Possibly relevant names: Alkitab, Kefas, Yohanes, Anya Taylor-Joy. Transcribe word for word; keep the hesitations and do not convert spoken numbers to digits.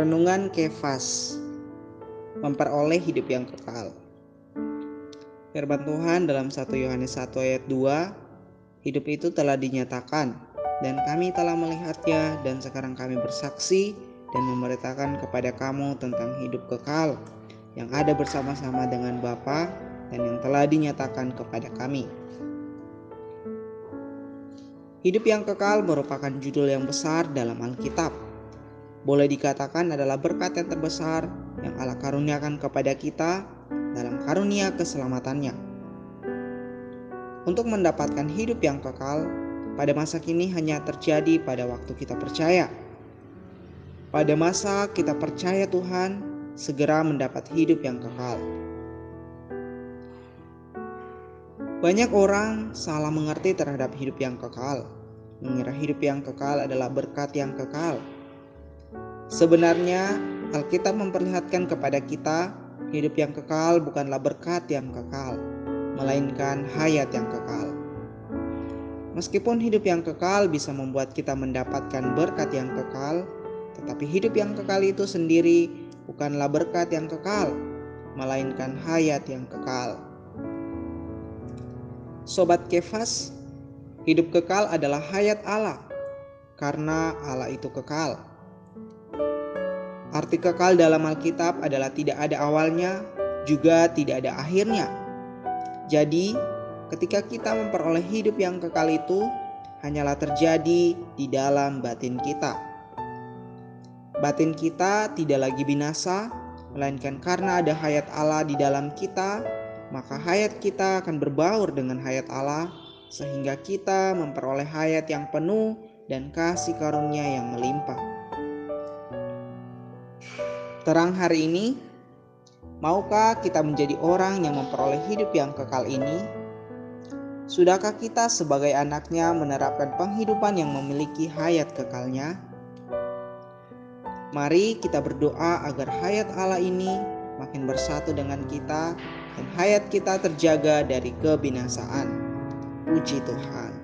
Renungan Kefas, memperoleh hidup yang kekal. Firman Tuhan dalam satu Yohanes satu ayat dua, hidup itu telah dinyatakan dan kami telah melihatnya dan sekarang kami bersaksi dan memberitakan kepada kamu tentang hidup kekal yang ada bersama-sama dengan Bapa dan yang telah dinyatakan kepada kami. Hidup yang kekal merupakan judul yang besar dalam Alkitab. Boleh dikatakan adalah berkat yang terbesar yang Allah karuniakan kepada kita dalam karunia keselamatannya. Untuk mendapatkan hidup yang kekal, pada masa kini hanya terjadi pada waktu kita percaya. Pada masa kita percaya Tuhan, segera mendapat hidup yang kekal. Banyak orang salah mengerti terhadap hidup yang kekal, mengira hidup yang kekal adalah berkat yang kekal. Sebenarnya, Alkitab memperlihatkan kepada kita hidup yang kekal bukanlah berkat yang kekal, melainkan hayat yang kekal. Meskipun hidup yang kekal bisa membuat kita mendapatkan berkat yang kekal, tetapi hidup yang kekal itu sendiri bukanlah berkat yang kekal, melainkan hayat yang kekal. Sobat Kefas, hidup kekal adalah hayat Allah, karena Allah itu kekal. Arti kekal dalam Alkitab adalah tidak ada awalnya, juga tidak ada akhirnya. Jadi, ketika kita memperoleh hidup yang kekal itu, hanyalah terjadi di dalam batin kita. Batin kita tidak lagi binasa, melainkan karena ada hayat Allah di dalam kita, maka hayat kita akan berbaur dengan hayat Allah, sehingga kita memperoleh hayat yang penuh dan kasih karunia yang melimpah. Terang hari ini, maukah kita menjadi orang yang memperoleh hidup yang kekal ini? Sudahkah kita sebagai anaknya menerapkan penghidupan yang memiliki hayat kekalnya? Mari kita berdoa agar hayat Allah ini makin bersatu dengan kita dan hayat kita terjaga dari kebinasaan. Puji Tuhan.